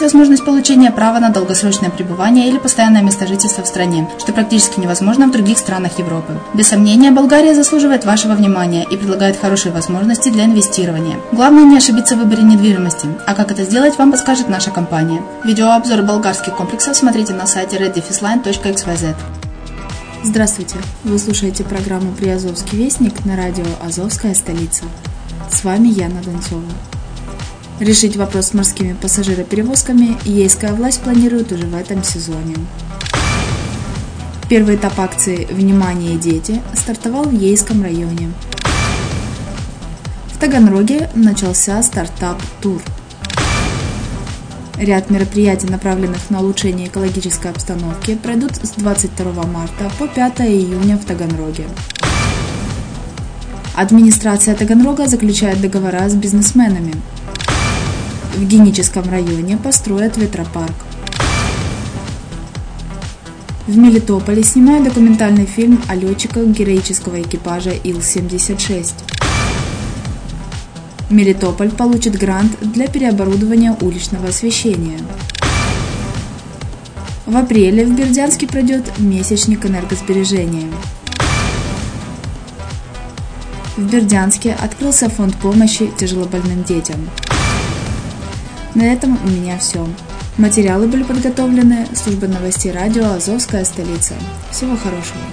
возможность получения права на долгосрочное пребывание или постоянное место жительства в стране, что практически невозможно в других странах Европы. Без сомнения, Болгария заслуживает вашего внимания и предлагает хорошие возможности для инвестирования. Главное не ошибиться в выборе недвижимости, а как это сделать, вам подскажет наша компания. Видеообзор болгарских комплексов смотрите на сайте readyfaceline.xyz. Здравствуйте! Вы слушаете программу «Приазовский вестник» на радио «Азовская столица». С вами Яна Донцова. Решить вопрос с морскими пассажироперевозками ейская власть планирует уже в этом сезоне. Первый этап акции «Внимание, дети» стартовал в Ейском районе. В Таганроге начался стартап-тур. Ряд мероприятий, направленных на улучшение экологической обстановки, пройдут с 22 марта по 5 июня в Таганроге. Администрация Таганрога заключает договора с бизнесменами. В Геническом районе построят ветропарк. В Мелитополе снимают документальный фильм о летчиках героического экипажа Ил-76. Мелитополь получит грант для переоборудования уличного освещения. В апреле в Бердянске пройдет месячник энергосбережения. В Бердянске открылся фонд помощи тяжелобольным детям. На этом у меня все. Материалы были подготовлены службой новостей радио «Азовская столица». Всего хорошего.